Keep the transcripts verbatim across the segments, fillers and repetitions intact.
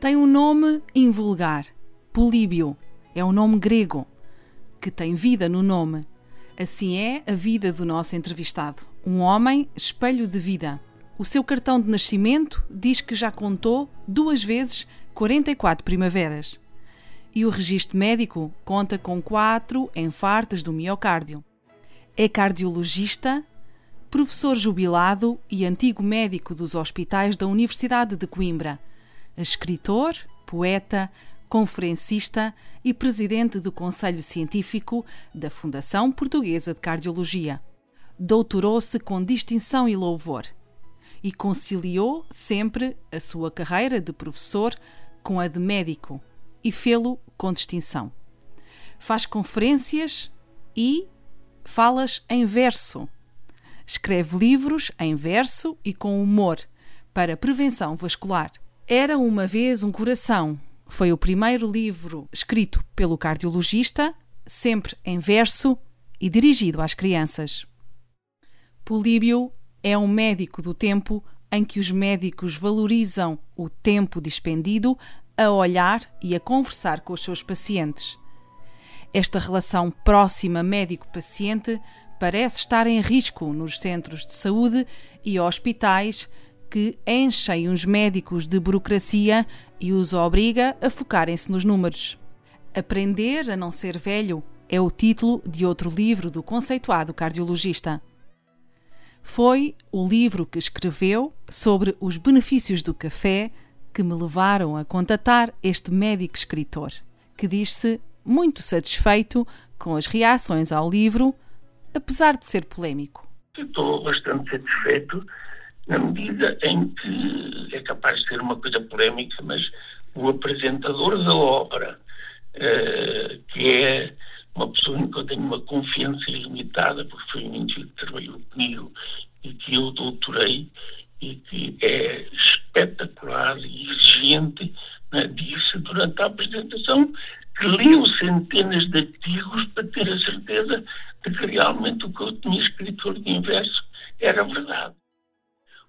Tem um nome invulgar. Políbio. É um nome grego, que tem vida no nome. Assim é a vida do nosso entrevistado. Um homem espelho de vida. O seu cartão de nascimento diz que já contou duas vezes quarenta e quatro primaveras. E o registro médico conta com quatro infartos do miocárdio. É cardiologista, professor jubilado e antigo médico dos hospitais da Universidade de Coimbra. Escritor, poeta, conferencista e presidente do Conselho Científico da Fundação Portuguesa de Cardiologia. Doutorou-se com distinção e louvor e conciliou sempre a sua carreira de professor com a de médico e fê-lo com distinção. Faz conferências e falas em verso. Escreve livros em verso e com humor para prevenção vascular. Era uma vez um coração. Foi o primeiro livro escrito pelo cardiologista, sempre em verso e dirigido às crianças. Políbio é um médico do tempo em que os médicos valorizam o tempo dispendido a olhar e a conversar com os seus pacientes. Esta relação próxima médico-paciente parece estar em risco nos centros de saúde e hospitais que enchem os médicos de burocracia e os obriga a focarem-se nos números. Aprender a não ser velho é o título de outro livro do conceituado cardiologista. Foi o livro que escreveu sobre os benefícios do café que me levaram a contatar este médico escritor, que diz-se muito satisfeito com as reações ao livro, apesar de ser polémico. Estou bastante satisfeito, na medida em que é capaz de ser uma coisa polémica, mas o apresentador da obra, uh, que é uma pessoa em que eu tenho uma confiança ilimitada, porque foi um indivíduo que trabalhou comigo e que eu doutorei, e que é espetacular e exigente, né, disse durante a apresentação que leu centenas de artigos para ter a certeza de que realmente o que eu tinha escrito em verso era verdade.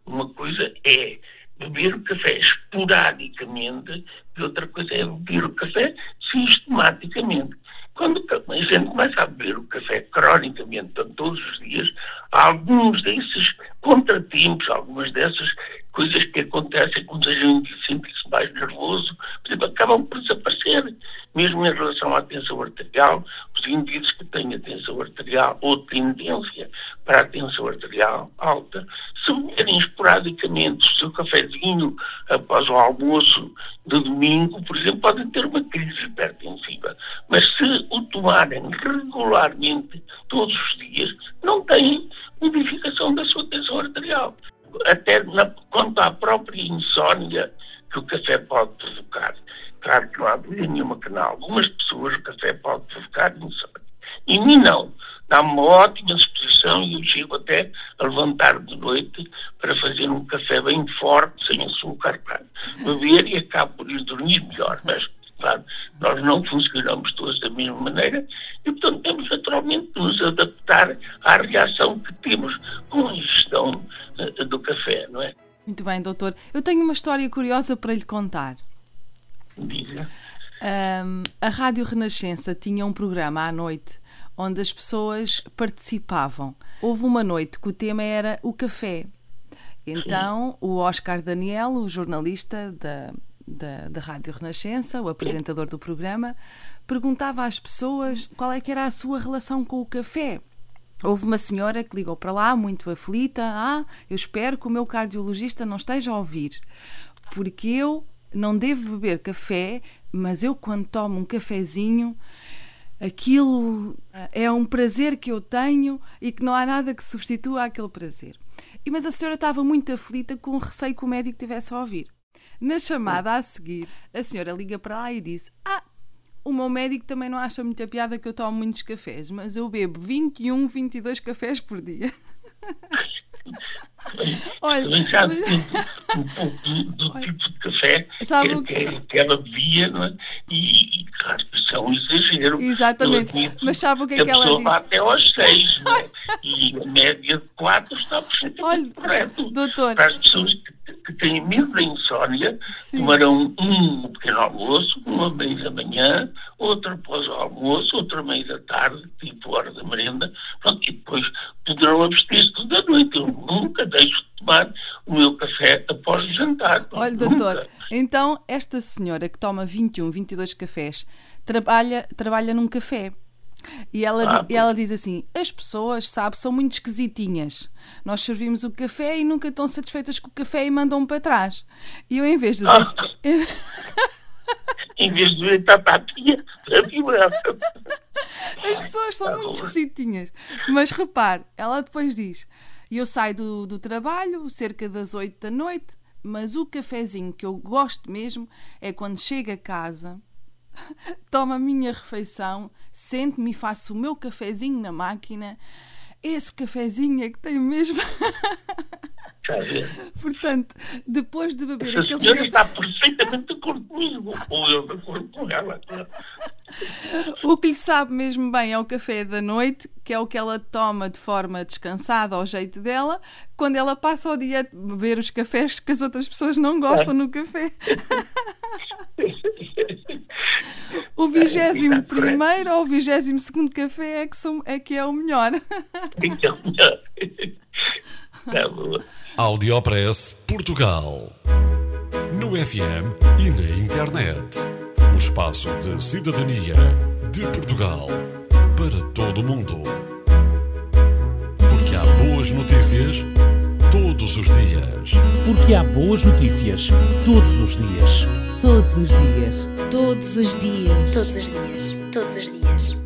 Uma coisa é beber o café esporadicamente e outra coisa é beber o café sistematicamente. Quando a gente começa a beber o café cronicamente, todos os dias, há alguns desses contratempos, algumas dessas coisas que acontecem quando a gente sente-se mais nervoso, por exemplo, acabam por desaparecer, mesmo em relação à tensão arterial. Os indivíduos que têm a tensão arterial ou tendência para a tensão arterial alta, se beberem esporadicamente o seu cafezinho após o almoço de domingo, por exemplo, podem ter uma crise hipertensiva, mas se o tomarem regularmente todos os dias, não têm modificação da sua tensão arterial. Até na, quanto à própria insónia que o café pode provocar. Claro que não há dúvida nenhuma que não. Algumas pessoas o café pode provocar insónia. E mim não. Dá-me uma ótima disposição e eu chego até a levantar de noite para fazer um café bem forte, sem açúcar, claro. Beber e acabo por ir dormir melhor, mas claro, nós não funcionamos todos da mesma maneira e, portanto, temos naturalmente de nos adaptar à reação que temos com a ingestão uh, do café, não é? Muito bem, doutor. Eu tenho uma história curiosa para lhe contar. Diga. Um, a Rádio Renascença tinha um programa à noite onde as pessoas participavam. Houve uma noite que o tema era o café. Então, sim, o Oscar Daniel, o jornalista da... Da, da Rádio Renascença, o apresentador do programa, perguntava às pessoas qual é que era a sua relação com o café. Houve uma senhora que ligou para lá, muito aflita: ah, eu espero que o meu cardiologista não esteja a ouvir, porque eu não devo beber café, mas eu quando tomo um cafezinho, aquilo é um prazer que eu tenho e que não há nada que substitua aquele prazer. E, mas a senhora estava muito aflita, com receio que o médico tivesse a ouvir. Na chamada a seguir, a senhora liga para lá e diz: ah, o meu médico também não acha muita piada que eu tomo muitos cafés, mas eu bebo vinte e um, vinte e dois cafés por dia. Olha, também sabe mas... um pouco do, do Olha, tipo de café que, que, que ela bebia, não é? E, e claro, isso é um exagero. Exatamente, mas sabe o que é que, que ela disse? A pessoa vai até aos seis, não é? E a média de quatro está perfeitamente correto. Doutor, para as pessoas que, que têm medo da insónia, sim, tomarão um pequeno almoço, uma meia da manhã, outra após o almoço, outra meia da tarde, tipo hora da merenda, pronto, e depois poderão abster-se toda a noite. Eu nunca deixo de tomar o meu café após o jantar. Olha, nunca. Doutor, então esta senhora que toma vinte e um, vinte e dois cafés trabalha, trabalha num café. E ela, ah, e ela diz assim: as pessoas, sabe, são muito esquisitinhas. Nós servimos o café e nunca estão satisfeitas com o café e mandam-me para trás. E eu, em vez de... Ah, eu... em vez de deitar para a pia, as pessoas são muito esquisitinhas. Mas repare, ela depois diz: eu saio do, do trabalho cerca das oito da noite, mas o cafezinho que eu gosto mesmo é quando chego a casa, tomo a minha refeição, sento-me e faço o meu cafezinho na máquina. Esse cafezinho é que tem mesmo. Portanto, depois de beber essa aqueles cafés... está perfeitamente de acordo comigo, ou eu de acordo com ela. O que lhe sabe mesmo bem é o café da noite, que é o que ela toma de forma descansada, ao jeito dela, quando ela passa o dia a beber os cafés que as outras pessoas não gostam no café. O vigésimo primeiro ou o vigésimo segundo café é que, são, é que é o melhor. É o melhor. Tá bom. Audiopress Portugal. No F M e na internet. O espaço de cidadania de Portugal para todo o mundo. Porque há boas notícias todos os dias. Porque há boas notícias todos os dias. Todos os dias. Todos os dias. Todos os dias. Todos os dias.